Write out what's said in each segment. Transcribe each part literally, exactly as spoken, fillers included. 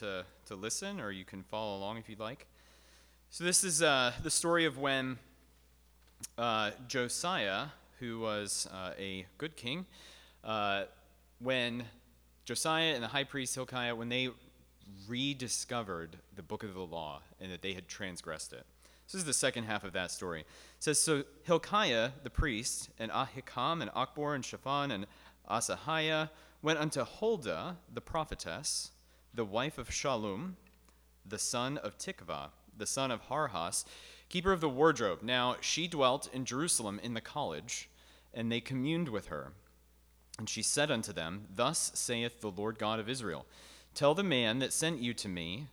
to, to listen, or you can follow along if you'd like. So this is uh, the story of when uh, Josiah, who was uh, a good king, uh, when Josiah and the high priest Hilkiah, when they rediscovered the book of the law and that they had transgressed it. So this is the second half of that story. It says, so Hilkiah the priest and Ahikam and Akbor and Shaphan and Asahiah went unto Huldah the prophetess, the wife of Shalom, the son of Tikvah, the son of Harhas, keeper of the wardrobe. Now she dwelt in Jerusalem in the college, and they communed with her. And she said unto them, thus saith the Lord God of Israel, tell the man that sent you to me,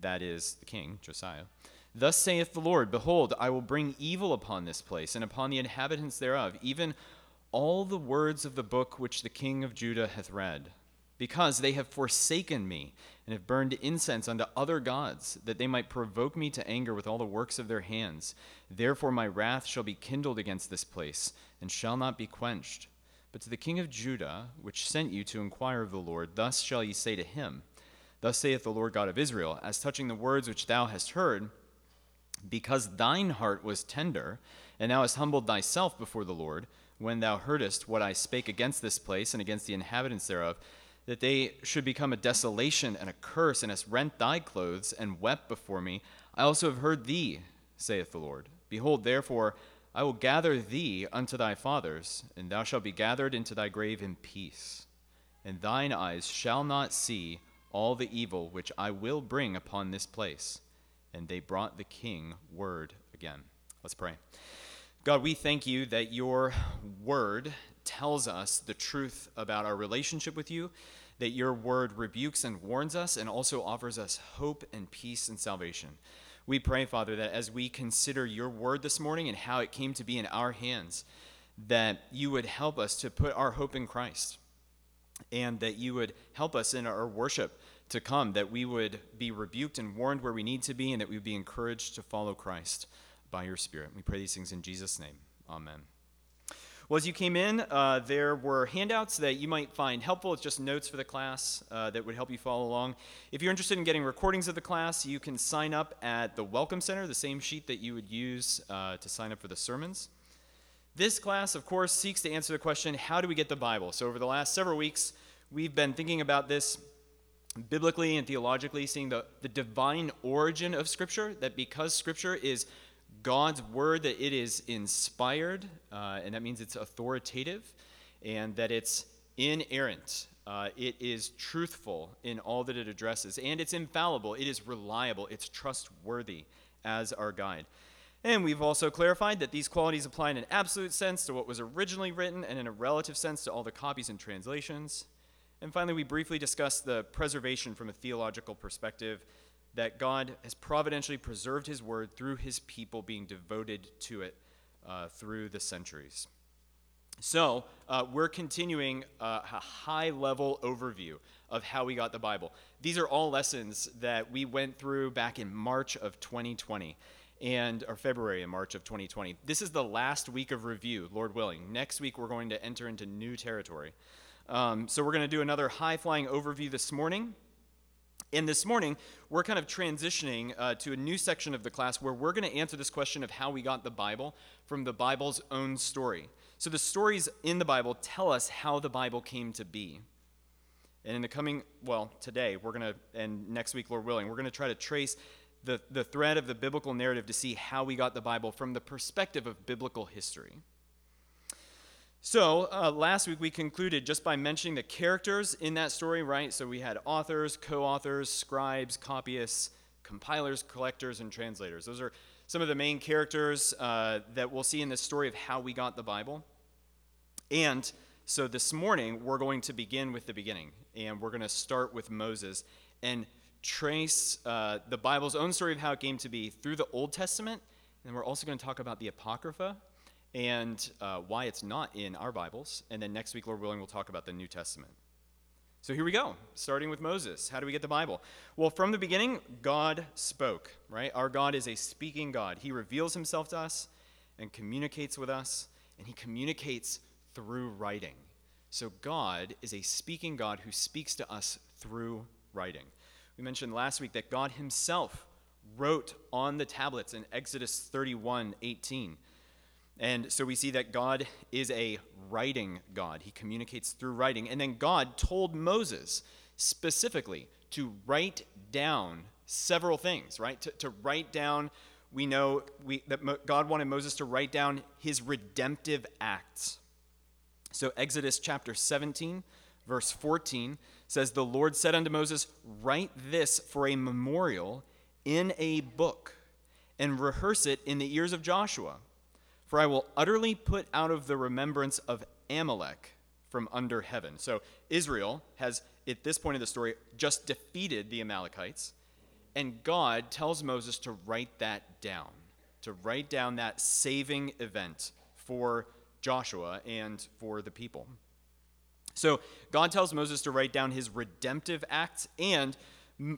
that is the king, Josiah, thus saith the Lord, behold, I will bring evil upon this place, and upon the inhabitants thereof, even all the words of the book which the king of Judah hath read, because they have forsaken me, and have burned incense unto other gods, that they might provoke me to anger with all the works of their hands. Therefore my wrath shall be kindled against this place, and shall not be quenched. But to the king of Judah, which sent you to inquire of the Lord, thus shall ye say to him, thus saith the Lord God of Israel, as touching the words which thou hast heard, because thine heart was tender, and thou hast humbled thyself before the Lord, when thou heardest what I spake against this place and against the inhabitants thereof, that they should become a desolation and a curse, and hast rent thy clothes and wept before me, I also have heard thee, saith the Lord. Behold, therefore, I will gather thee unto thy fathers, and thou shalt be gathered into thy grave in peace. And thine eyes shall not see all the evil which I will bring upon this place. And they brought the king word again. Let's pray. God, we thank you that your word tells us the truth about our relationship with you, that your word rebukes and warns us, and also offers us hope and peace and salvation. We pray, Father, that as we consider your word this morning and how it came to be in our hands, that you would help us to put our hope in Christ, and that you would help us in our worship to come, that we would be rebuked and warned where we need to be, and that we would be encouraged to follow Christ by your Spirit. We pray these things in Jesus' name. Amen. Well, as you came in, uh, there were handouts that you might find helpful. It's just notes for the class uh, that would help you follow along. If you're interested in getting recordings of the class, you can sign up at the Welcome Center, the same sheet that you would use uh, to sign up for the sermons. This class, of course, seeks to answer the question, how do we get the Bible? So over the last several weeks, we've been thinking about this biblically and theologically, seeing the, the divine origin of Scripture, that because Scripture is God's word, that it is inspired, uh, and that means it's authoritative, and that it's inerrant. Uh, it is truthful in all that it addresses, and it's infallible. It is reliable. It's trustworthy as our guide. And we've also clarified that these qualities apply in an absolute sense to what was originally written, and in a relative sense to all the copies and translations. And finally, we briefly discussed the preservation from a theological perspective, that God has providentially preserved his word through his people being devoted to it uh, through the centuries. So uh, we're continuing uh, a high-level overview of how we got the Bible. These are all lessons that we went through back in March of twenty twenty, and or February and March of twenty twenty. This is the last week of review, Lord willing. Next week we're going to enter into new territory. Um, so we're going to do another high-flying overview this morning. And this morning, we're kind of transitioning uh, to a new section of the class where we're going to answer this question of how we got the Bible from the Bible's own story. So the stories in the Bible tell us how the Bible came to be. And in the coming, well, today, we're going to, and next week, Lord willing, we're going to try to trace the, the thread of the biblical narrative to see how we got the Bible from the perspective of biblical history. So uh, last week we concluded just by mentioning the characters in that story, right? So we had authors, co-authors, scribes, copyists, compilers, collectors, and translators. Those are some of the main characters uh, that we'll see in this story of how we got the Bible. And so this morning we're going to begin with the beginning, and we're going to start with Moses and trace uh, the Bible's own story of how it came to be through the Old Testament. And we're also going to talk about the Apocrypha, and uh, why it's not in our Bibles. And then next week, Lord willing, we'll talk about the New Testament. So here we go, starting with Moses. How do we get the Bible? Well, from the beginning, God spoke, right? Our God is a speaking God. He reveals himself to us and communicates with us, and he communicates through writing. So God is a speaking God who speaks to us through writing. We mentioned last week that God himself wrote on the tablets in Exodus thirty-one eighteen. And so we see that God is a writing God. He communicates through writing. And then God told Moses specifically to write down several things, right? To, to write down, we know we, that Mo, God wanted Moses to write down his redemptive acts. So Exodus chapter seventeen, verse fourteen says, "The Lord said unto Moses, write this for a memorial in a book, and rehearse it in the ears of Joshua. For I will utterly put out of the remembrance of Amalek from under heaven." So Israel has, at this point of the story, just defeated the Amalekites. And God tells Moses to write that down, to write down that saving event for Joshua and for the people. So God tells Moses to write down his redemptive acts, and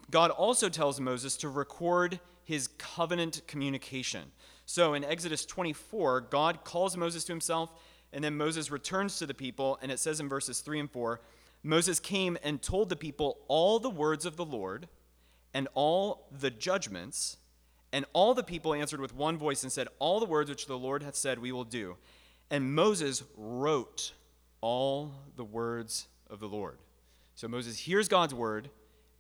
God also tells Moses to record his covenant communication. So in Exodus twenty-four, God calls Moses to himself, and then Moses returns to the people, and it says in verses three and four, "Moses came and told the people all the words of the Lord and all the judgments, and all the people answered with one voice and said, all the words which the Lord hath said we will do. And Moses wrote all the words of the Lord." So Moses hears God's word,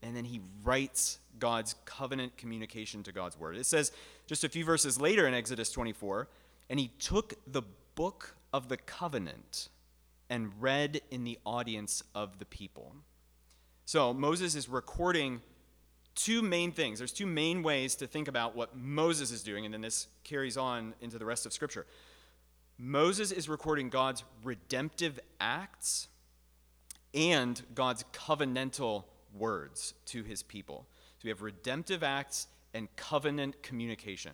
and then he writes God's covenant communication to God's word. It says just a few verses later in Exodus twenty-four, "And he took the book of the covenant and read in the audience of the people." So Moses is recording two main things. There's two main ways to think about what Moses is doing, and then this carries on into the rest of Scripture. Moses is recording God's redemptive acts and God's covenantal words to his people. So we have redemptive acts and covenant communication.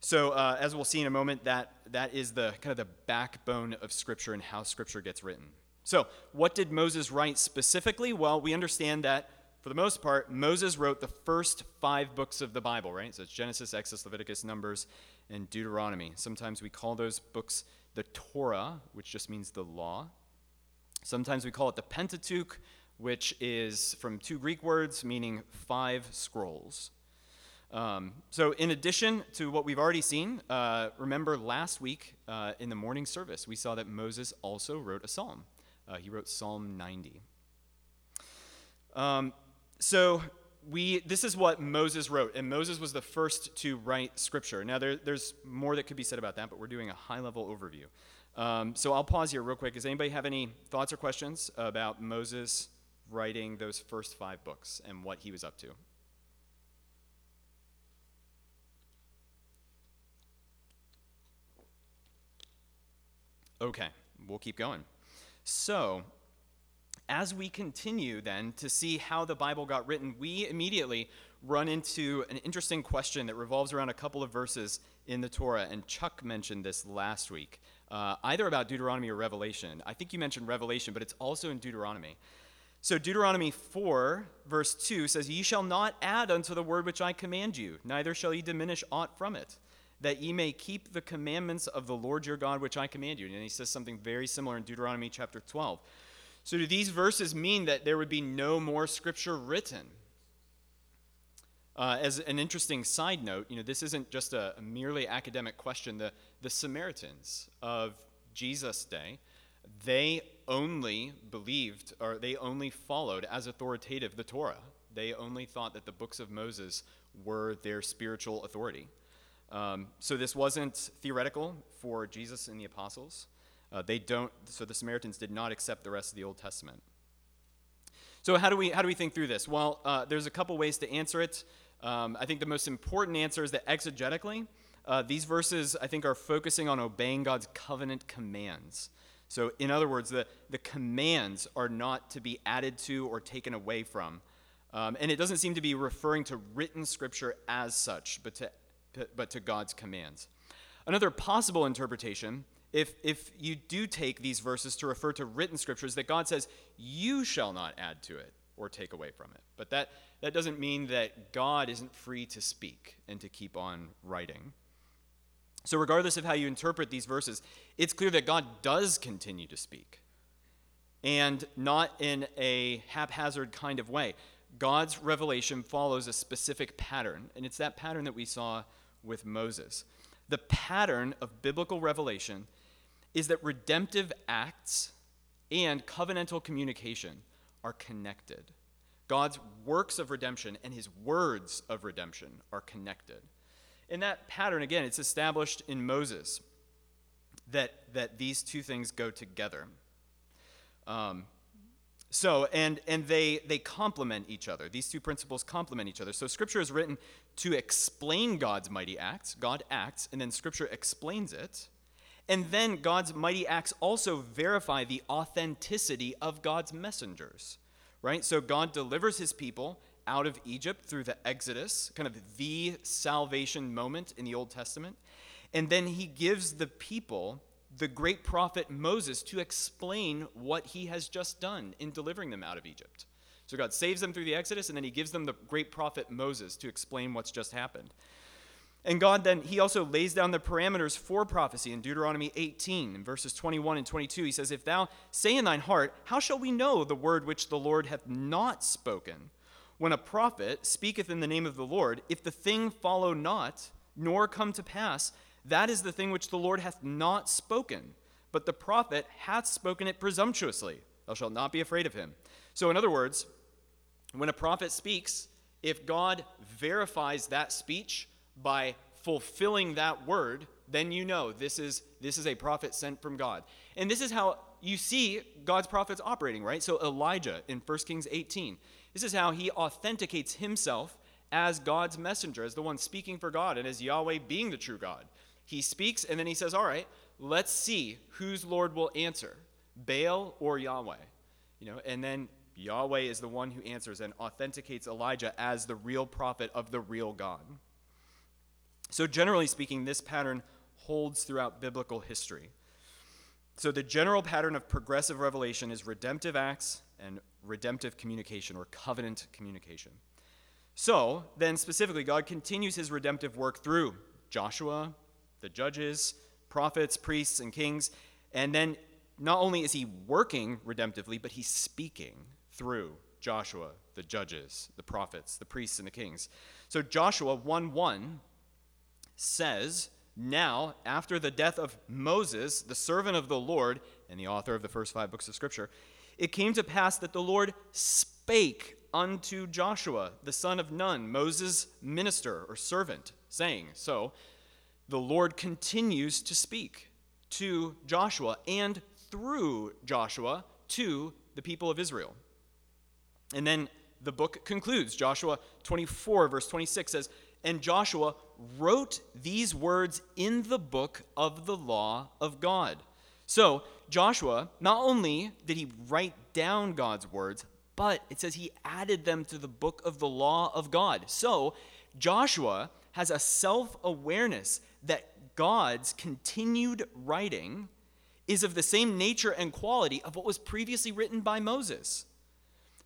So uh, as we'll see in a moment, that that is the kind of the backbone of Scripture and how Scripture gets written. So what did Moses write specifically? Well, we understand that for the most part, Moses wrote the first five books of the Bible, right? So it's Genesis, Exodus, Leviticus, Numbers, and Deuteronomy. Sometimes we call those books the Torah, which just means the law. Sometimes we call it the Pentateuch, which is from two Greek words meaning five scrolls. Um, so in addition to what we've already seen, uh, remember last week uh, in the morning service, we saw that Moses also wrote a psalm. Uh, he wrote Psalm ninety. Um, so we this is what Moses wrote, and Moses was the first to write Scripture. Now there, there's more that could be said about that, but we're doing a high-level overview. Um, so I'll pause here real quick. Does anybody have any thoughts or questions about Moses writing those first five books and what he was up to? Okay, we'll keep going. So as we continue then to see how the Bible got written, we immediately run into an interesting question that revolves around a couple of verses in the Torah, and Chuck mentioned this last week, uh, either about Deuteronomy or Revelation. I think you mentioned Revelation, but it's also in Deuteronomy. So Deuteronomy four, verse two says, "Ye shall not add unto the word which I command you, neither shall ye diminish aught from it, that ye may keep the commandments of the Lord your God which I command you." And he says something very similar in Deuteronomy chapter twelve. So do these verses mean that there would be no more Scripture written? Uh, as an interesting side note, you know, this isn't just a, a merely academic question. The, the Samaritans of Jesus' day, they only believed, or they only followed as authoritative the Torah. They only thought that the books of Moses were their spiritual authority. Um, so this wasn't theoretical for Jesus and the apostles. Uh, they don't. So the Samaritans did not accept the rest of the Old Testament. So how do we how do we think through this? Well, uh, there's a couple ways to answer it. Um, I think the most important answer is that exegetically, uh, these verses I think are focusing on obeying God's covenant commands. So in other words, the, the commands are not to be added to or taken away from. Um, and it doesn't seem to be referring to written Scripture as such, but to but to God's commands. Another possible interpretation, if if you do take these verses to refer to written Scriptures, that God says, "You shall not add to it or take away from it." But that, that doesn't mean that God isn't free to speak and to keep on writing. So regardless of how you interpret these verses, it's clear that God does continue to speak, and not in a haphazard kind of way. God's revelation follows a specific pattern, and it's that pattern that we saw with Moses. The pattern of biblical revelation is that redemptive acts and covenantal communication are connected. God's works of redemption and his words of redemption are connected. And that pattern, again, it's established in Moses that, that these two things go together. Um, so, and and they, they complement each other. These two principles complement each other. So Scripture is written to explain God's mighty acts. God acts, and then Scripture explains it. And then God's mighty acts also verify the authenticity of God's messengers, right? So God delivers his people out of Egypt through the Exodus, kind of the salvation moment in the Old Testament. And then he gives the people the great prophet Moses to explain what he has just done in delivering them out of Egypt. So God saves them through the Exodus, and then he gives them the great prophet Moses to explain what's just happened. And God then, he also lays down the parameters for prophecy in Deuteronomy eighteen, in verses twenty-one and twenty-two. He says, "If thou say in thine heart, how shall we know the word which the Lord hath not spoken? When a prophet speaketh in the name of the Lord, if the thing follow not, nor come to pass, that is the thing which the Lord hath not spoken. But the prophet hath spoken it presumptuously. Thou shalt not be afraid of him." So in other words, when a prophet speaks, if God verifies that speech by fulfilling that word, then you know this is this is a prophet sent from God. And this is how you see God's prophets operating, right? So Elijah in First Kings eighteen, this is how he authenticates himself as God's messenger, as the one speaking for God, and as Yahweh being the true God. He speaks, and then he says, all right, let's see whose Lord will answer, Baal or Yahweh. You know, and then Yahweh is the one who answers and authenticates Elijah as the real prophet of the real God. So generally speaking, this pattern holds throughout biblical history. So the general pattern of progressive revelation is redemptive acts and redemptive communication, or covenant communication. So then specifically, God continues his redemptive work through Joshua, the judges, prophets, priests, and kings. And then not only is he working redemptively, but he's speaking through Joshua, the judges, the prophets, the priests, and the kings. So Joshua one one says, "Now, after the death of Moses, the servant of the Lord," and the author of the first five books of Scripture, "it came to pass that the Lord spake unto Joshua, the son of Nun, Moses' minister," or servant, saying. So the Lord continues to speak to Joshua and through Joshua to the people of Israel. And then the book concludes. Joshua twenty-four, verse twenty-six says, "And Joshua wrote these words in the book of the law of God." So Joshua, not only did he write down God's words, but it says he added them to the book of the law of God. So Joshua has a self-awareness that God's continued writing is of the same nature and quality of what was previously written by Moses.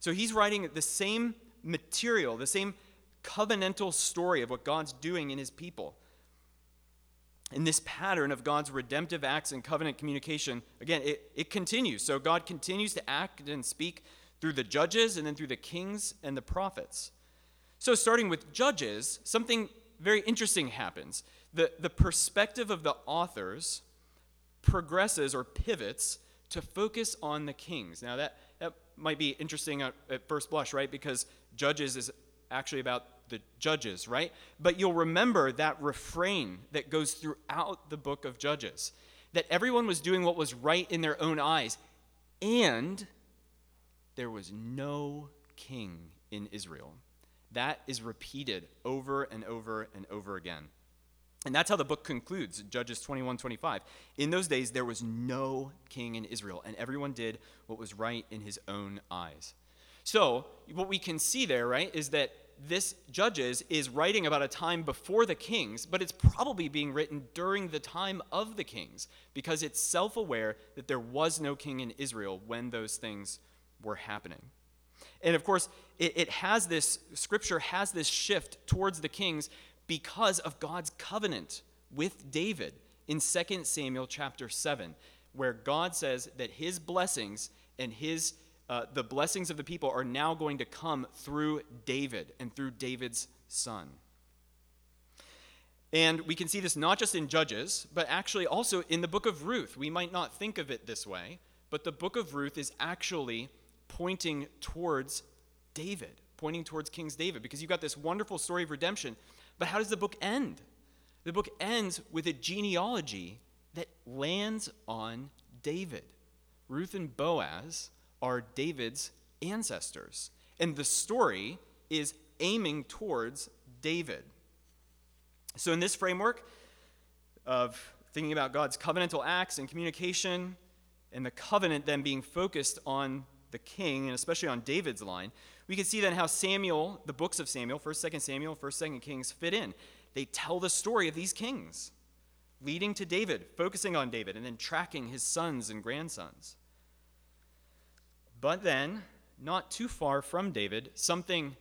So he's writing the same material, the same covenantal story of what God's doing in his people. And this pattern of God's redemptive acts and covenant communication, again, it, it continues. So God continues to act and speak through the judges and then through the kings and the prophets. So starting with judges, something very interesting happens. The, the perspective of the authors progresses or pivots to focus on the kings. Now that, that might be interesting at, at first blush, right? Because Judges is actually about the judges, right? But you'll remember that refrain that goes throughout the book of Judges, that everyone was doing what was right in their own eyes, and there was no king in Israel. That is repeated over and over and over again. And that's how the book concludes, Judges twenty-one twenty-five. "In those days, there was no king in Israel, and everyone did what was right in his own eyes." So what we can see there, right, is that this Judges is writing about a time before the kings, but it's probably being written during the time of the kings because it's self-aware that there was no king in Israel when those things were happening. And of course, it, it has this, Scripture has this shift towards the kings because of God's covenant with David in Second Samuel chapter seven, where God says that his blessings and his uh, the blessings of the people are now going to come through David and through David's son. And we can see this not just in Judges, but actually also in the book of Ruth. We might not think of it this way, but the book of Ruth is actually pointing towards David, pointing towards King David, because you've got this wonderful story of redemption. But how does the book end? The book ends with a genealogy that lands on David. Ruth and Boaz are David's ancestors, and the story is aiming towards David. So in this framework of thinking about God's covenantal acts and communication, and the covenant then being focused on the king, and especially on David's line, we can see then how Samuel, the books of Samuel, first, second Samuel, first, second Kings, fit in. They tell the story of these kings, leading to David, focusing on David, and then tracking his sons and grandsons. But then, not too far from David, something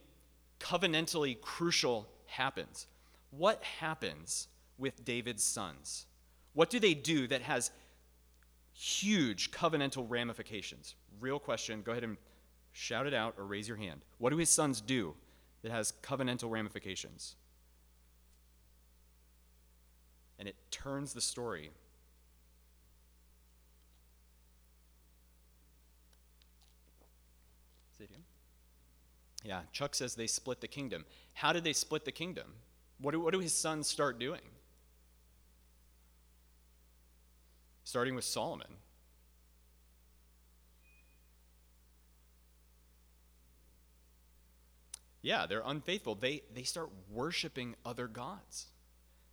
covenantally crucial happens. What happens with David's sons? What do they do that has huge covenantal ramifications? Real question. Go ahead and shout it out or raise your hand. What do his sons do that has covenantal ramifications? And it turns the story. Is it him? Yeah, Chuck says they split the kingdom. How did they split the kingdom? What do, what do his sons start doing? Starting with Solomon. Yeah, they're unfaithful. They, they start worshiping other gods.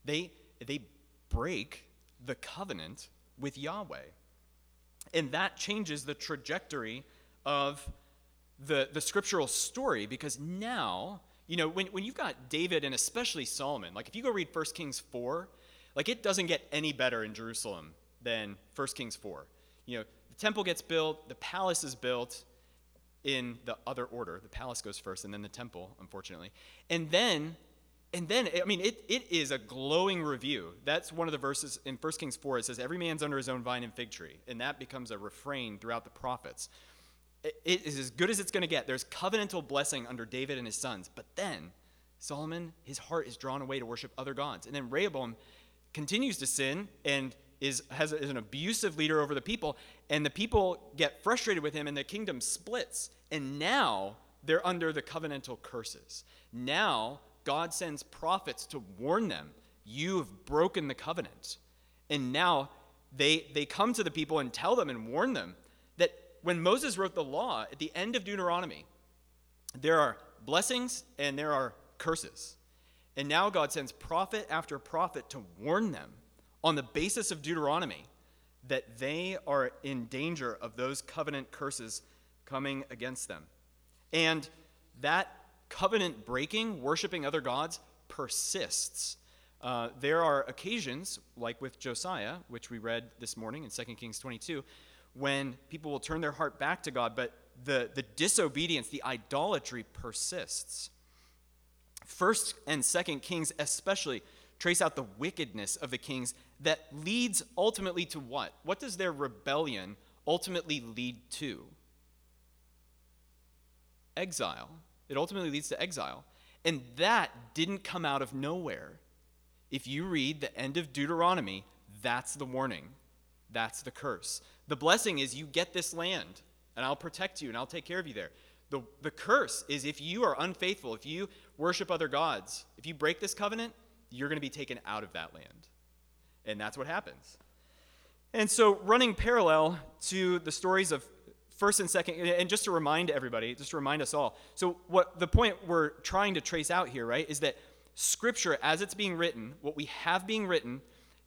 They, they break the covenant with Yahweh. And that changes the trajectory of the, the scriptural story, because now, you know, when, when you've got David and especially Solomon, like if you go read First Kings four, like it doesn't get any better in Jerusalem than First Kings four. You know, the temple gets built, the palace is built in the other order. The palace goes first and then the temple, unfortunately. And then, and then I mean, it, it is a glowing review. That's one of the verses in First Kings four. It says, every man's under his own vine and fig tree. And that becomes a refrain throughout the prophets. It, it is as good as it's going to get. There's covenantal blessing under David and his sons. But then Solomon, his heart is drawn away to worship other gods. And then Rehoboam continues to sin and Is, has, is an abusive leader over the people, and the people get frustrated with him, and the kingdom splits. And now they're under the covenantal curses. Now God sends prophets to warn them, you have broken the covenant. And now they, they come to the people and tell them and warn them that when Moses wrote the law, at the end of Deuteronomy, there are blessings and there are curses. And now God sends prophet after prophet to warn them on the basis of Deuteronomy, that they are in danger of those covenant curses coming against them. And that covenant breaking, worshiping other gods, persists. Uh, there are occasions, like with Josiah, which we read this morning in Second Kings twenty-two, when people will turn their heart back to God, but the, the disobedience, the idolatry persists. First and Second Kings especially trace out the wickedness of the kings that leads ultimately to what? What does their rebellion ultimately lead to? Exile. It ultimately leads to exile. And that didn't come out of nowhere. If you read the end of Deuteronomy, that's the warning. That's the curse. The blessing is you get this land, and I'll protect you, and I'll take care of you there. The, the curse is if you are unfaithful, if you worship other gods, if you break this covenant, you're going to be taken out of that land. And that's what happens. And so running parallel to the stories of first and second, and just to remind everybody, just to remind us all, so what the point we're trying to trace out here, right, is that Scripture, as it's being written, what we have being written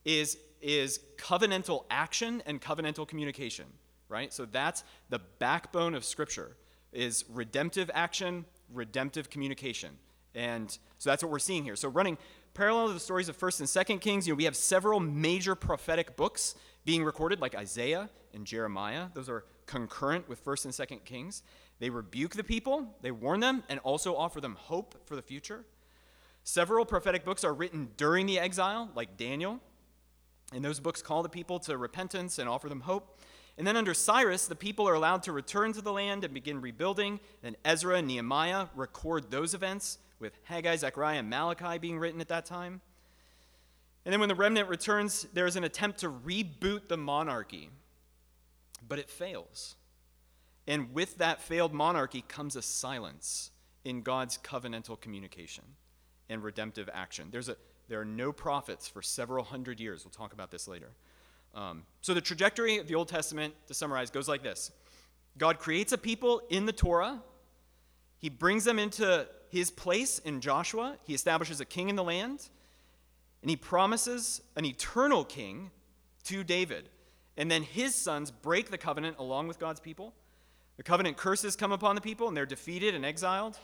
is, is covenantal action and covenantal communication, right? So that's the backbone of Scripture, is redemptive action, redemptive communication. And so that's what we're seeing here. So running parallel to the stories of First and Second Kings, you know, we have several major prophetic books being recorded, like Isaiah and Jeremiah. Those are concurrent with First and Second Kings. They rebuke the people, they warn them, and also offer them hope for the future. Several prophetic books are written during the exile, like Daniel, and those books call the people to repentance and offer them hope. And then under Cyrus, the people are allowed to return to the land and begin rebuilding. Then Ezra and Nehemiah record those events, with Haggai, Zechariah, and Malachi being written at that time. And then when the remnant returns, there is an attempt to reboot the monarchy, but it fails. And with that failed monarchy comes a silence in God's covenantal communication and redemptive action. There's a, there are no prophets for several hundred years. We'll talk about this later. Um, so the trajectory of the Old Testament, to summarize, goes like this. God creates a people in the Torah. He brings them into his place in Joshua. He establishes a king in the land. And he promises an eternal king to David. And then his sons break the covenant along with God's people. The covenant curses come upon the people, and they're defeated and exiled.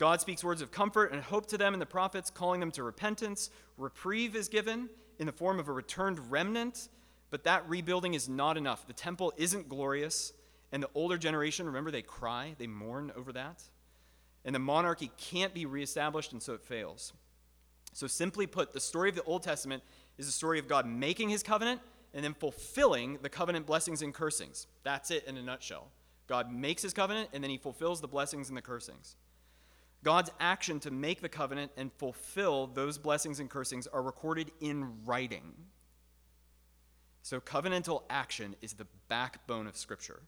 God speaks words of comfort and hope to them in the prophets, calling them to repentance. Reprieve is given in the form of a returned remnant, but that rebuilding is not enough. The temple isn't glorious, and the older generation, remember, they cry, they mourn over that. And the monarchy can't be reestablished, and so it fails. So simply put, the story of the Old Testament is the story of God making his covenant and then fulfilling the covenant blessings and cursings. That's it in a nutshell. God makes his covenant, and then he fulfills the blessings and the cursings. God's action to make the covenant and fulfill those blessings and cursings are recorded in writing. So covenantal action is the backbone of Scripture.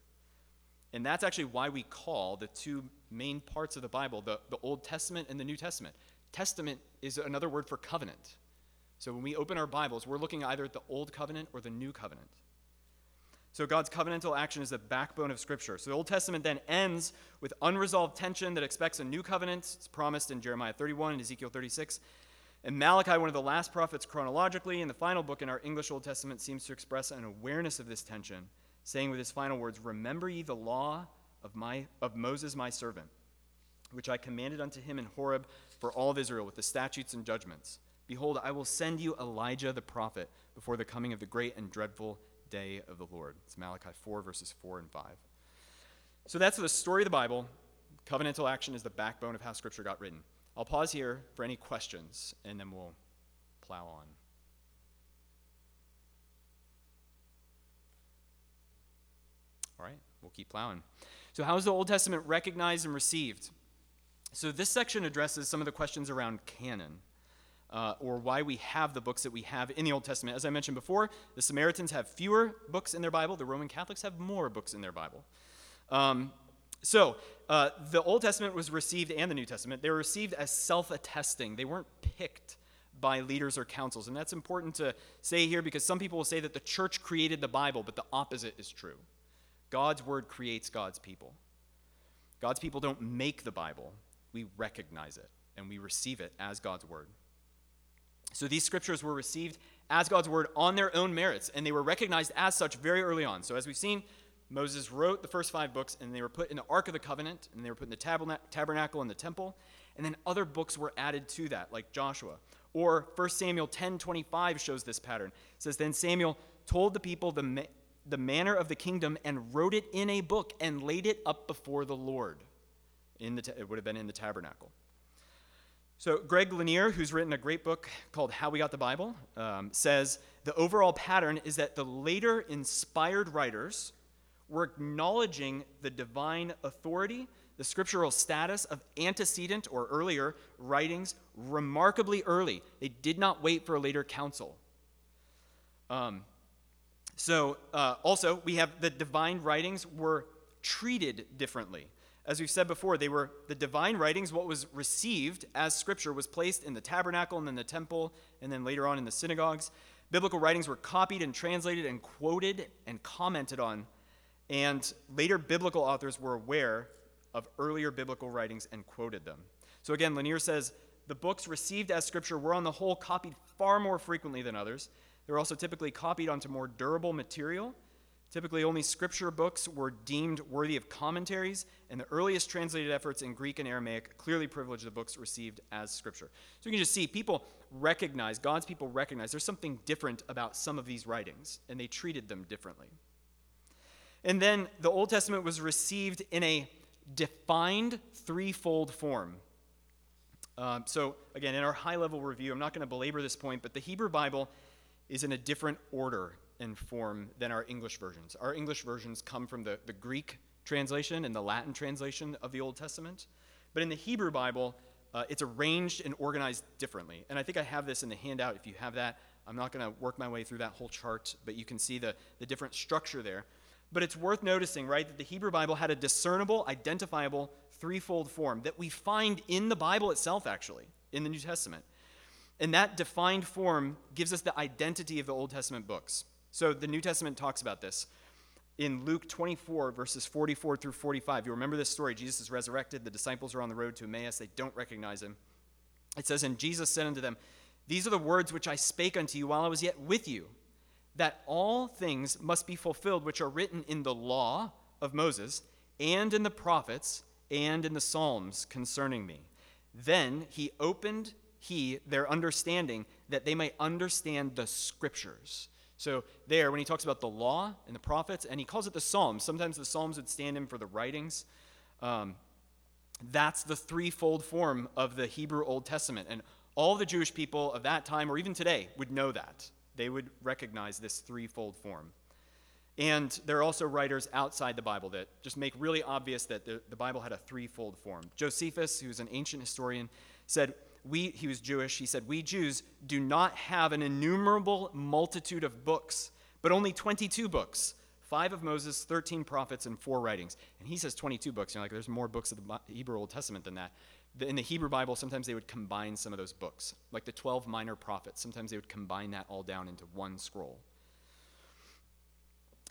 And that's actually why we call the two main parts of the Bible, the, the Old Testament and the New Testament. Testament is another word for covenant. So when we open our Bibles, we're looking either at the Old Covenant or the New Covenant. So God's covenantal action is the backbone of Scripture. So the Old Testament then ends with unresolved tension that expects a new covenant. It's promised in Jeremiah thirty-one and Ezekiel thirty-six. And Malachi, one of the last prophets chronologically, and the final book in our English Old Testament, seems to express an awareness of this tension, saying with his final words, "Remember ye the law of, my, of Moses my servant, which I commanded unto him in Horeb for all of Israel with the statutes and judgments. Behold, I will send you Elijah the prophet before the coming of the great and dreadful day of the Lord." It's Malachi four, verses four and five. So that's the story of the Bible. Covenantal action is the backbone of how Scripture got written. I'll pause here for any questions, and then we'll plow on. All right, we'll keep plowing. So how is the Old Testament recognized and received? So this section addresses some of the questions around canon, Uh, or why we have the books that we have in the Old Testament. As I mentioned before, the Samaritans have fewer books in their Bible. The Roman Catholics have more books in their Bible. Um, so uh, the Old Testament was received, and the New Testament. They were received as self-attesting. They weren't picked by leaders or councils. And that's important to say here because some people will say that the church created the Bible, but the opposite is true. God's word creates God's people. God's people don't make the Bible. We recognize it, and we receive it as God's word. So these scriptures were received as God's word on their own merits, and they were recognized as such very early on. So as we've seen, Moses wrote the first five books, and they were put in the Ark of the Covenant, and they were put in the taberna- tabernacle and the temple, and then other books were added to that, like Joshua. Or First Samuel ten twenty-five shows this pattern. It says, "Then Samuel told the people the, ma- the manner of the kingdom and wrote it in a book and laid it up before the Lord." In the ta- it would have been in the tabernacle. So Greg Lanier, who's written a great book called How We Got the Bible, um, says the overall pattern is that the later inspired writers were acknowledging the divine authority, the scriptural status of antecedent or earlier writings remarkably early. They did not wait for a later council. Um, so uh, also we have the divine writings were treated differently. As we've said before, they were the divine writings, what was received as scripture was placed in the tabernacle and then the temple and then later on in the synagogues. Biblical writings were copied and translated and quoted and commented on, and later biblical authors were aware of earlier biblical writings and quoted them. So again, Lanier says the books received as scripture were on the whole copied far more frequently than others. They were also typically copied onto more durable material. Typically, only scripture books were deemed worthy of commentaries, and the earliest translated efforts in Greek and Aramaic clearly privileged the books received as scripture. So you can just see people recognize, God's people recognize there's something different about some of these writings, and they treated them differently. And then the Old Testament was received in a defined threefold form. Um, so again, in our high-level review, I'm not going to belabor this point, but the Hebrew Bible is in a different order in form than our English versions. Our English versions come from the, the Greek translation and the Latin translation of the Old Testament. But in the Hebrew Bible, uh, it's arranged and organized differently. And I think I have this in the handout if you have that. I'm not going to work my way through that whole chart, but you can see the, the different structure there. But it's worth noticing, right, that the Hebrew Bible had a discernible, identifiable, threefold form that we find in the Bible itself, actually, in the New Testament. And that defined form gives us the identity of the Old Testament books. So the New Testament talks about this. In Luke twenty-four, verses forty-four through forty-five, you remember this story. Jesus is resurrected. The disciples are on the road to Emmaus. They don't recognize him. It says, "And Jesus said unto them, These are the words which I spake unto you while I was yet with you, that all things must be fulfilled which are written in the law of Moses and in the prophets and in the Psalms concerning me. Then he opened he their understanding, that they might understand the Scriptures." So there, when he talks about the law and the prophets, and he calls it the Psalms. Sometimes the Psalms would stand in for the writings. Um, that's the threefold form of the Hebrew Old Testament. And all the Jewish people of that time, or even today, would know that. They would recognize this threefold form. And there are also writers outside the Bible that just make really obvious that the, the Bible had a threefold form. Josephus, who's an ancient historian, said, We, he was Jewish, he said, "We Jews do not have an innumerable multitude of books, but only twenty-two books, five of Moses, thirteen prophets, and four writings." And he says twenty-two books. You're like, there's more books of the Hebrew Old Testament than that. In the Hebrew Bible, sometimes they would combine some of those books, like the twelve minor prophets. Sometimes they would combine that all down into one scroll.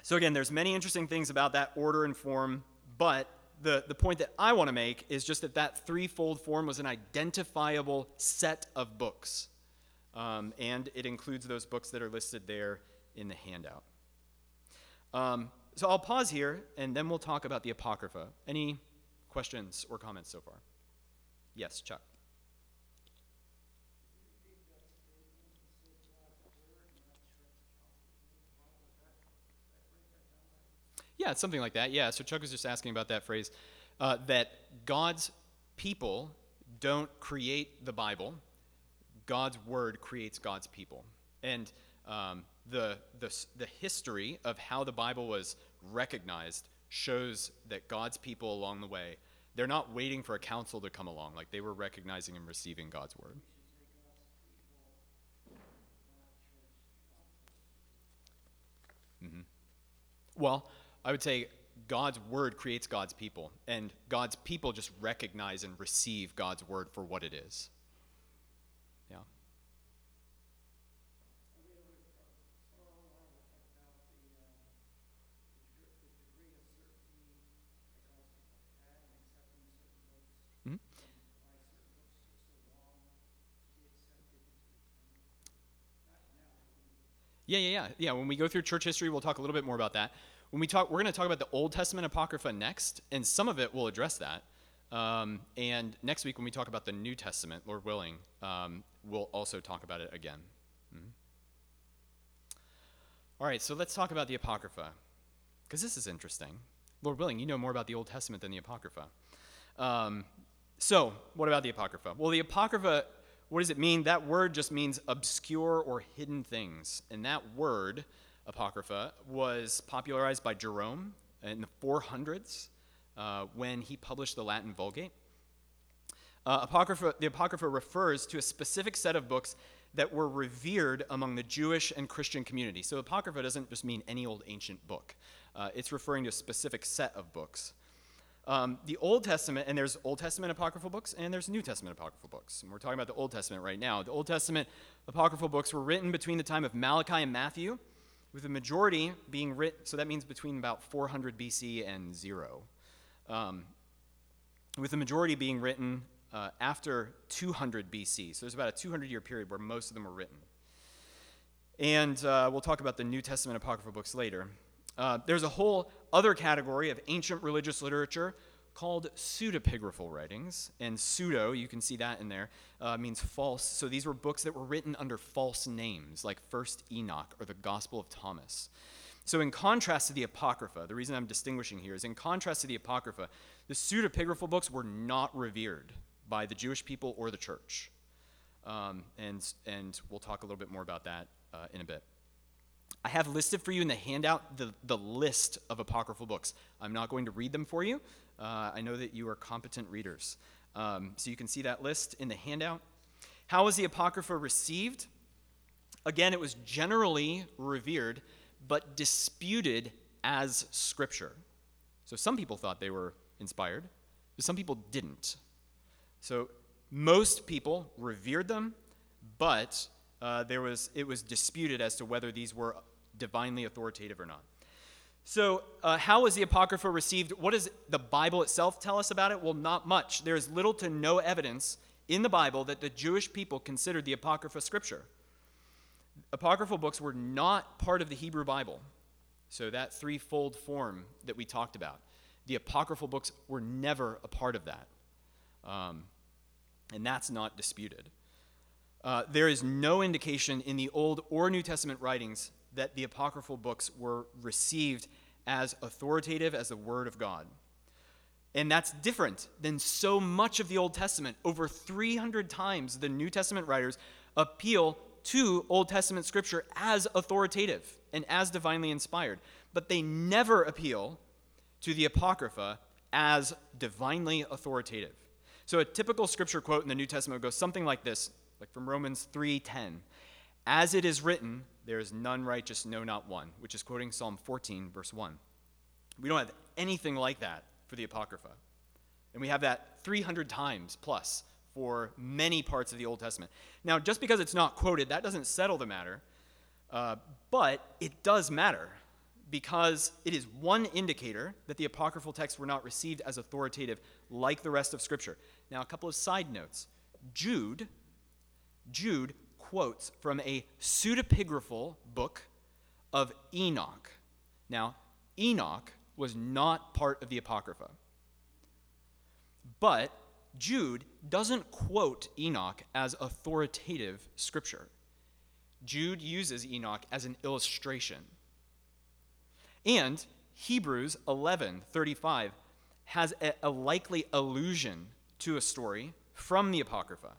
So again, there's many interesting things about that order and form, but The, the point that I want to make is just that that threefold form was an identifiable set of books. Um, and it includes those books that are listed there in the handout. Um, so I'll pause here, and then we'll talk about the Apocrypha. Any questions or comments so far? Yes, Chuck. Yeah, it's something like that. Yeah, so Chuck was just asking about that phrase, uh, that God's people don't create the Bible. God's word creates God's people. And um, the, the the history of how the Bible was recognized shows that God's people along the way, they're not waiting for a council to come along. Like, they were recognizing and receiving God's word. Mm-hmm. Well, I would say God's word creates God's people, and God's people just recognize and receive God's word for what it is. Yeah. Mm-hmm. Yeah, yeah, yeah. Yeah, when we go through church history, we'll talk a little bit more about that. When we talk, we're going to talk about the Old Testament Apocrypha next, and some of it will address that. Um, and next week, when we talk about the New Testament, Lord willing, um, we'll also talk about it again. Mm-hmm. All right, so let's talk about the Apocrypha, because this is interesting. Lord willing, you know more about the Old Testament than the Apocrypha. Um, so what about the Apocrypha? Well, the Apocrypha, what does it mean? That word just means obscure or hidden things, and that word Apocrypha was popularized by Jerome in the four hundreds uh, when he published the Latin Vulgate. Uh, Apocrypha, the Apocrypha refers to a specific set of books that were revered among the Jewish and Christian community. So Apocrypha doesn't just mean any old ancient book. Uh, it's referring to a specific set of books. Um, the Old Testament, and there's Old Testament apocryphal books, and there's New Testament apocryphal books. And we're talking about the Old Testament right now. The Old Testament apocryphal books were written between the time of Malachi and Matthew, with the majority being written, so that means between about four hundred B C and zero, um, with the majority being written uh, after two hundred B C. So there's about a two hundred year period where most of them were written. And uh, we'll talk about the New Testament apocryphal books later. Uh, there's a whole other category of ancient religious literature called pseudepigraphal writings, and pseudo, you can see that in there, uh, means false. So these were books that were written under false names, like First Enoch or the Gospel of Thomas. So in contrast to the Apocrypha, the reason I'm distinguishing here is in contrast to the Apocrypha, the pseudepigraphal books were not revered by the Jewish people or the church. Um, and, and we'll talk a little bit more about that uh, in a bit. I have listed for you in the handout the, the list of apocryphal books. I'm not going to read them for you. Uh, I know that you are competent readers. Um, so you can see that list in the handout. How was the Apocrypha received? Again, it was generally revered, but disputed as Scripture. So some people thought they were inspired, but some people didn't. So most people revered them, but uh, there was it was disputed as to whether these were divinely authoritative or not. So uh, how was the Apocrypha received? What does the Bible itself tell us about it? Well, not much. There is little to no evidence in the Bible that the Jewish people considered the Apocrypha Scripture. Apocryphal books were not part of the Hebrew Bible. So that threefold form that we talked about. The apocryphal books were never a part of that. Um, and that's not disputed. Uh, there is no indication in the Old or New Testament writings that the apocryphal books were received as authoritative as the Word of God. And that's different than so much of the Old Testament. Over three hundred times the New Testament writers appeal to Old Testament Scripture as authoritative and as divinely inspired, but they never appeal to the Apocrypha as divinely authoritative. So a typical Scripture quote in the New Testament goes something like this, like from Romans three ten. As it is written, there is none righteous, no, not one, which is quoting Psalm fourteen, verse one. We don't have anything like that for the Apocrypha. And we have that three hundred times plus for many parts of the Old Testament. Now, just because it's not quoted, that doesn't settle the matter. Uh, but it does matter because it is one indicator that the apocryphal texts were not received as authoritative like the rest of Scripture. Now, a couple of side notes. Jude, Jude quotes from a pseudepigraphal book of Enoch. Now, Enoch was not part of the Apocrypha. But Jude doesn't quote Enoch as authoritative Scripture. Jude uses Enoch as an illustration. And Hebrews eleven thirty-five has a, a likely allusion to a story from the Apocrypha.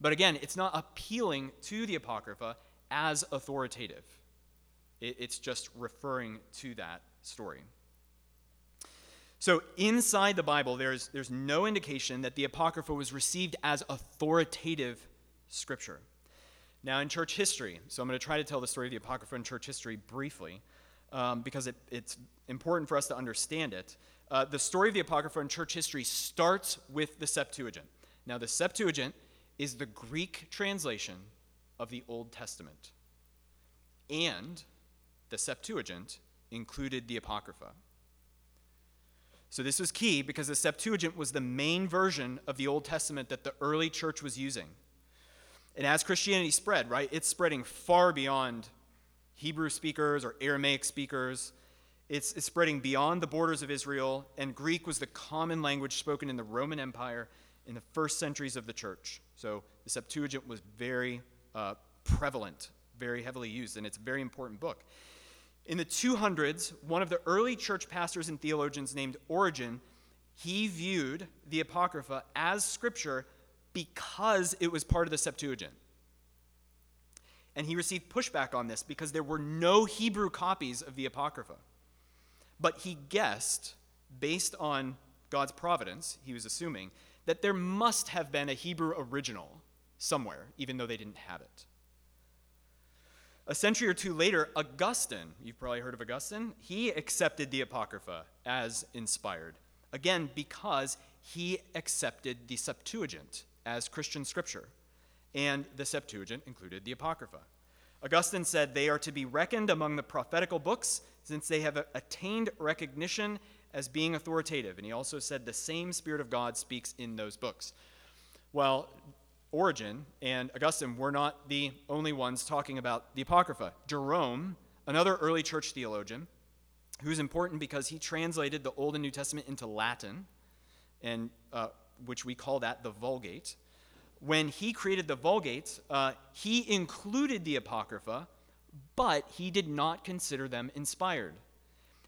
But again, it's not appealing to the Apocrypha as authoritative. It, it's just referring to that story. So inside the Bible, there's, there's no indication that the Apocrypha was received as authoritative Scripture. Now, in church history, so I'm going to try to tell the story of the Apocrypha in church history briefly, um, because it, it's important for us to understand it. Uh, the story of the Apocrypha in church history starts with the Septuagint. Now, the Septuagint is the Greek translation of the Old Testament. And the Septuagint included the Apocrypha. So this was key because the Septuagint was the main version of the Old Testament that the early church was using. And as Christianity spread, right, it's spreading far beyond Hebrew speakers or Aramaic speakers. It's, it's spreading beyond the borders of Israel, and Greek was the common language spoken in the Roman Empire in the first centuries of the church. So the Septuagint was very uh, prevalent, very heavily used, and it's a very important book. In the two hundreds, one of the early church pastors and theologians named Origen, he viewed the Apocrypha as Scripture because it was part of the Septuagint. And he received pushback on this because there were no Hebrew copies of the Apocrypha. But he guessed, based on God's providence, he was assuming, that there must have been a Hebrew original somewhere, even though they didn't have it. A century or two later, Augustine, you've probably heard of Augustine, he accepted the Apocrypha as inspired. Again, because he accepted the Septuagint as Christian Scripture, and the Septuagint included the Apocrypha. Augustine said they are to be reckoned among the prophetical books since they have attained recognition as being authoritative. And he also said the same Spirit of God speaks in those books. Well, Origen and Augustine were not the only ones talking about the Apocrypha. Jerome, another early church theologian, who's important because he translated the Old and New Testament into Latin, and uh, which we call that the Vulgate. When he created the Vulgate, uh, he included the Apocrypha, but he did not consider them inspired.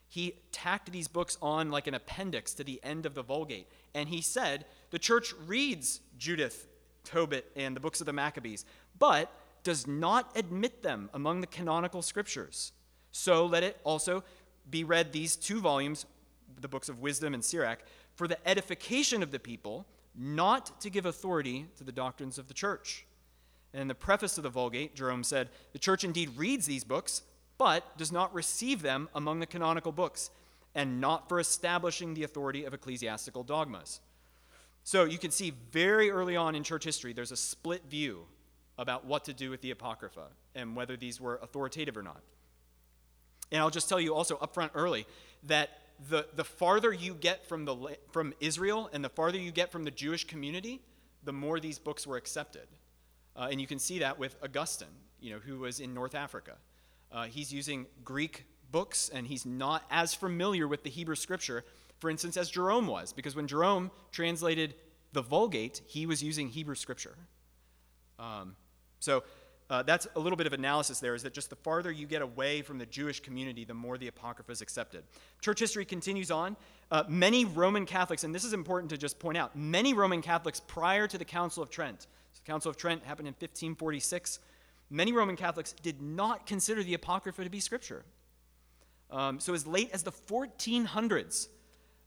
He tacked these books on like an appendix to the end of the Vulgate, and he said, the church reads Judith, Tobit, and the books of the Maccabees, but does not admit them among the canonical Scriptures. So let it also be read, these two volumes, the books of Wisdom and Sirach, for the edification of the people, not to give authority to the doctrines of the church. And in the preface of the Vulgate, Jerome said, the church indeed reads these books, but does not receive them among the canonical books, and not for establishing the authority of ecclesiastical dogmas. So you can see very early on in church history, there's a split view about what to do with the Apocrypha and whether these were authoritative or not. And I'll just tell you also up front early that the, the farther you get from, the, from Israel and the farther you get from the Jewish community, the more these books were accepted. Uh, and you can see that with Augustine, you know, who was in North Africa. Uh, he's using Greek books, and he's not as familiar with the Hebrew scripture, for instance, as Jerome was, because when Jerome translated the Vulgate, he was using Hebrew scripture. Um, so uh, that's a little bit of analysis there, is that just the farther you get away from the Jewish community, the more the Apocrypha is accepted. Church history continues on. Uh, many Roman Catholics, and this is important to just point out, many Roman Catholics prior to the Council of Trent, so the Council of Trent happened in fifteen forty-six, many Roman Catholics did not consider the Apocrypha to be scripture. Um, so as late as the fourteen hundreds,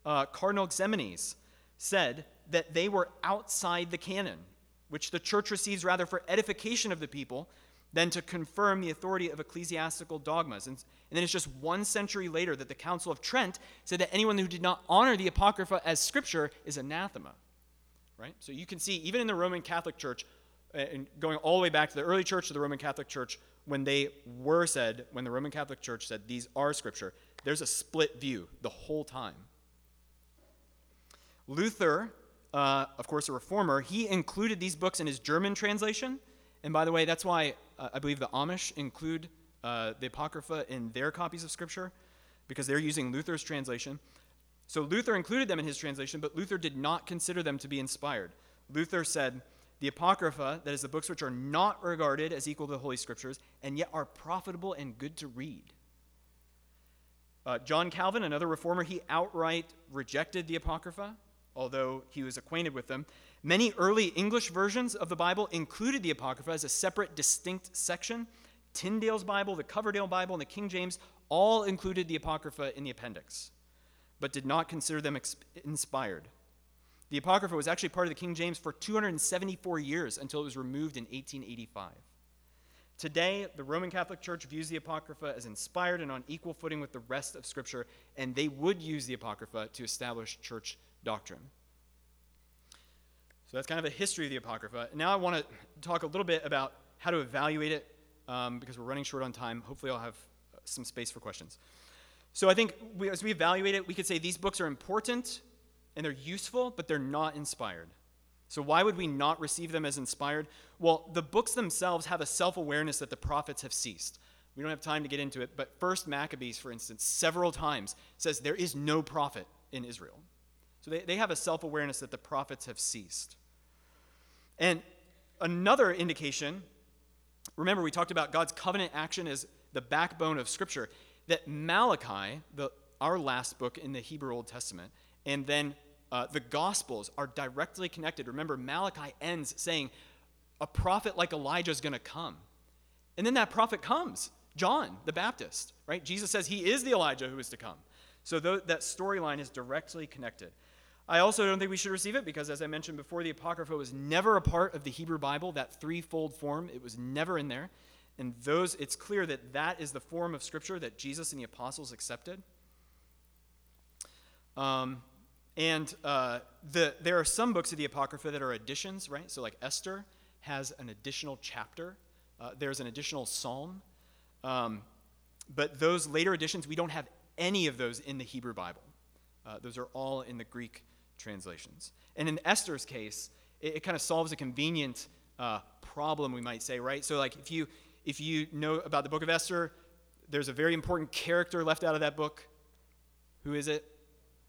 uh, Cardinal Ximenes said that they were outside the canon, which the church receives rather for edification of the people than to confirm the authority of ecclesiastical dogmas. And, and then it's just one century later that the Council of Trent said that anyone who did not honor the Apocrypha as scripture is anathema. Right? So you can see, even in the Roman Catholic Church, and going all the way back to the early church, to the Roman Catholic Church, when they were said, when the Roman Catholic Church said these are scripture, there's a split view the whole time. Luther, uh, of course a reformer, he included these books in his German translation. And by the way, that's why uh, I believe the Amish include uh, the Apocrypha in their copies of scripture, because they're using Luther's translation. So Luther included them in his translation, but Luther did not consider them to be inspired. Luther said, the Apocrypha, that is, the books which are not regarded as equal to the Holy Scriptures, and yet are profitable and good to read. Uh, John Calvin, another reformer, he outright rejected the Apocrypha, although he was acquainted with them. Many early English versions of the Bible included the Apocrypha as a separate, distinct section. Tyndale's Bible, the Coverdale Bible, and the King James all included the Apocrypha in the appendix, but did not consider them exp- inspired. The Apocrypha was actually part of the King James for two hundred seventy-four years until it was removed in eighteen eighty-five. Today, the Roman Catholic Church views the Apocrypha as inspired and on equal footing with the rest of Scripture, and they would use the Apocrypha to establish church doctrine. So that's kind of a history of the Apocrypha. Now I want to talk a little bit about how to evaluate it, um, because we're running short on time. Hopefully I'll have some space for questions. So I think we, as we evaluate it, we could say these books are important, and they're useful, but they're not inspired. So why would we not receive them as inspired? Well, the books themselves have a self-awareness that the prophets have ceased. We don't have time to get into it, but First Maccabees, for instance, several times says there is no prophet in Israel. So they, they have a self-awareness that the prophets have ceased. And another indication, remember we talked about God's covenant action as the backbone of Scripture, that Malachi, the, our last book in the Hebrew Old Testament, and then Uh, the Gospels are directly connected. Remember, Malachi ends saying, a prophet like Elijah is going to come. And then that prophet comes, John the Baptist, right? Jesus says he is the Elijah who is to come. So th- that storyline is directly connected. I also don't think we should receive it because, as I mentioned before, the Apocrypha was never a part of the Hebrew Bible, that threefold form. It was never in there. And those, it's clear that that is the form of Scripture that Jesus and the apostles accepted. Um... And uh, the, there are some books of the Apocrypha that are additions, right? So like Esther has an additional chapter. Uh, there's an additional psalm. Um, but those later editions, we don't have any of those in the Hebrew Bible. Uh, those are all in the Greek translations. And in Esther's case, it, it kind of solves a convenient uh, problem, we might say, right? So like if you, if you know about the book of Esther, there's a very important character left out of that book. Who is it?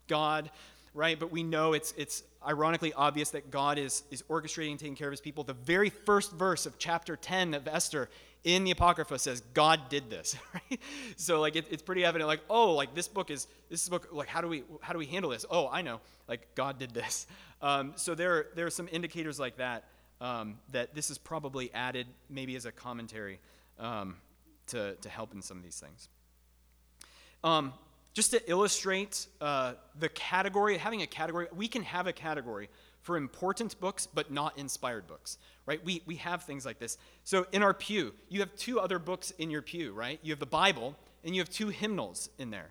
God. Right, but we know it's it's ironically obvious that God is, is orchestrating and taking care of his people. The very first verse of chapter ten of Esther in the Apocrypha says, God did this. Right? So like it, it's pretty evident, like, oh, like this book is this book, like how do we how do we handle this? Oh, I know, like God did this. Um, so there there are some indicators like that, um, that this is probably added maybe as a commentary um, to to help in some of these things. Um, just to illustrate uh, the category, having a category, we can have a category for important books but not inspired books, right? We, we have things like this. So in our pew, you have two other books in your pew, right? You have the Bible and you have two hymnals in there.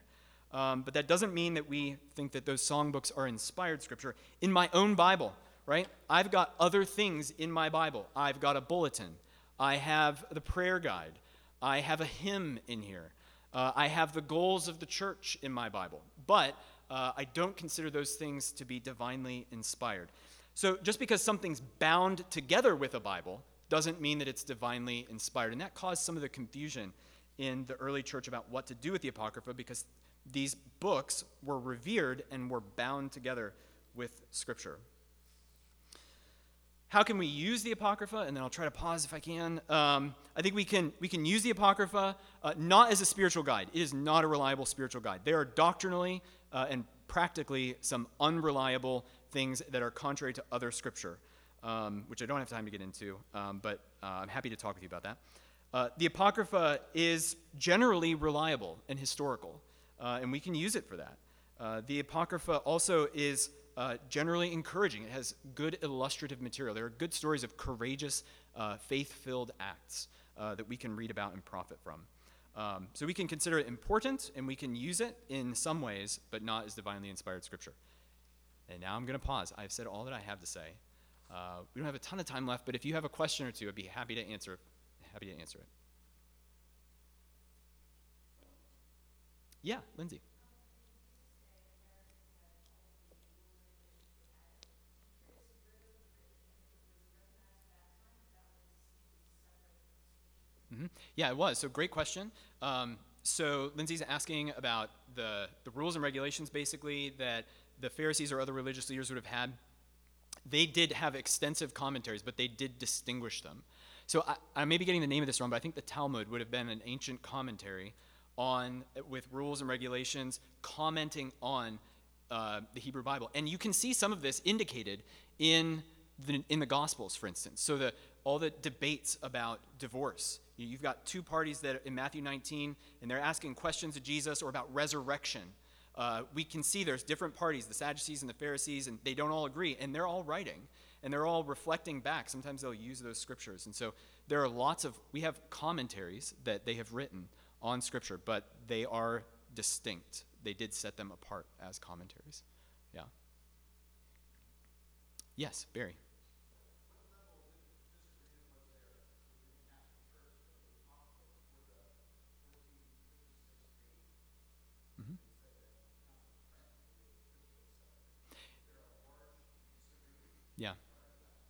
Um, but that doesn't mean that we think that those songbooks are inspired scripture. In my own Bible, right, I've got other things in my Bible. I've got a bulletin. I have the prayer guide. I have a hymn in here. Uh, I have the goals of the church in my Bible. But uh, I don't consider those things to be divinely inspired. So just because something's bound together with a Bible doesn't mean that it's divinely inspired. And that caused some of the confusion in the early church about what to do with the Apocrypha, because these books were revered and were bound together with Scripture. How can we use the Apocrypha? And then I'll try to pause if I can. Um, I think we can we can use the Apocrypha uh, not as a spiritual guide. It is not a reliable spiritual guide. There are doctrinally uh, and practically some unreliable things that are contrary to other Scripture, um, which I don't have time to get into, um, but uh, I'm happy to talk with you about that. Uh, the Apocrypha is generally reliable and historical. Uh, and we can use it for that. Uh, the Apocrypha also is uh, generally encouraging. It has good illustrative material. There are good stories of courageous, uh, faith-filled acts uh, that we can read about and profit from. Um, so we can consider it important, and we can use it in some ways, but not as divinely inspired scripture. And now I'm going to pause. I've said all that I have to say. Uh, we don't have a ton of time left, but if you have a question or two, I'd be happy to answer. Happy to answer it. Yeah, Lindsay. Mm-hmm. Yeah, it was. So great question. Um, so Lindsay's asking about the, the rules and regulations, basically, that the Pharisees or other religious leaders would have had. They did have extensive commentaries, but they did distinguish them. So I, I may be getting the name of this wrong, but I think the Talmud would have been an ancient commentary on, with rules and regulations, commenting on uh, the Hebrew Bible. And you can see some of this indicated in the, in the Gospels, for instance. So the, all the debates about divorce. You've got two parties that in Matthew nineteen, and they're asking questions of Jesus or about resurrection. Uh, we can see there's different parties, the Sadducees and the Pharisees, and they don't all agree, and they're all writing, and they're all reflecting back. Sometimes they'll use those scriptures. And so there are lots of, we have commentaries that they have written on Scripture, but they are distinct. They did set them apart as commentaries. Yeah. Yes, Barry. Mm-hmm. Yeah.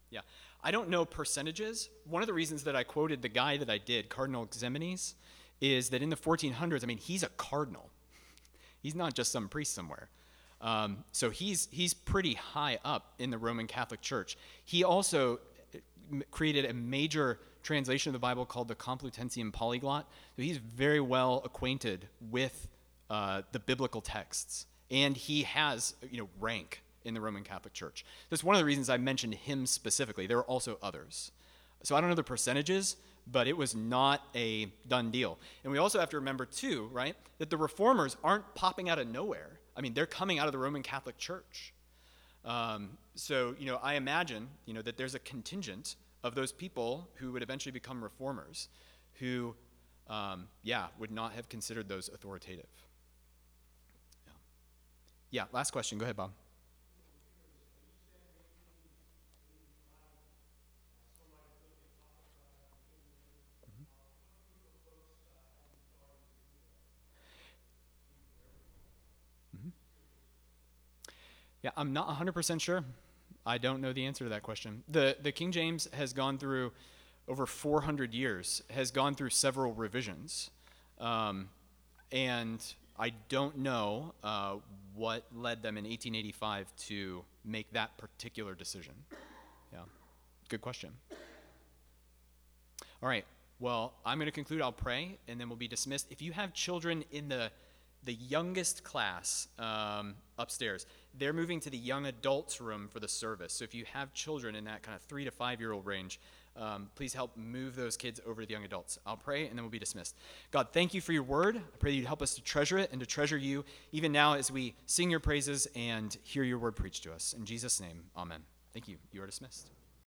Yeah. I don't know percentages. One of the reasons that I quoted the guy that I did, Cardinal Ximenes, is that in the fourteen hundreds, I mean, he's a cardinal. He's not just some priest somewhere. Um, so he's he's pretty high up in the Roman Catholic Church. He also created a major translation of the Bible called the Complutensian Polyglot. So he's very well acquainted with uh, the biblical texts, and he has you know rank in the Roman Catholic Church. That's one of the reasons I mentioned him specifically. There are also others. So I don't know the percentages, but it was not a done deal. And we also have to remember, too, right, that the reformers aren't popping out of nowhere. I mean, they're coming out of the Roman Catholic Church. Um, so, you know, I imagine, you know, that there's a contingent of those people who would eventually become reformers who, um, yeah, would not have considered those authoritative. Yeah, yeah last question. Go ahead, Bob. Yeah, I'm not one hundred percent sure. I don't know the answer to that question. The the King James has gone through, over four hundred years, has gone through several revisions. Um, and I don't know uh, what led them in eighteen eighty-five to make that particular decision. Yeah, good question. All right, well, I'm going to conclude. I'll pray, and then we'll be dismissed. If you have children in the the youngest class um, upstairs. They're moving to the young adults room for the service. So if you have children in that kind of three to five-year-old range, um, please help move those kids over to the young adults. I'll pray, and then we'll be dismissed. God, thank you for your word. I pray that you'd help us to treasure it and to treasure you, even now as we sing your praises and hear your word preached to us. In Jesus' name, amen. Thank you. You are dismissed.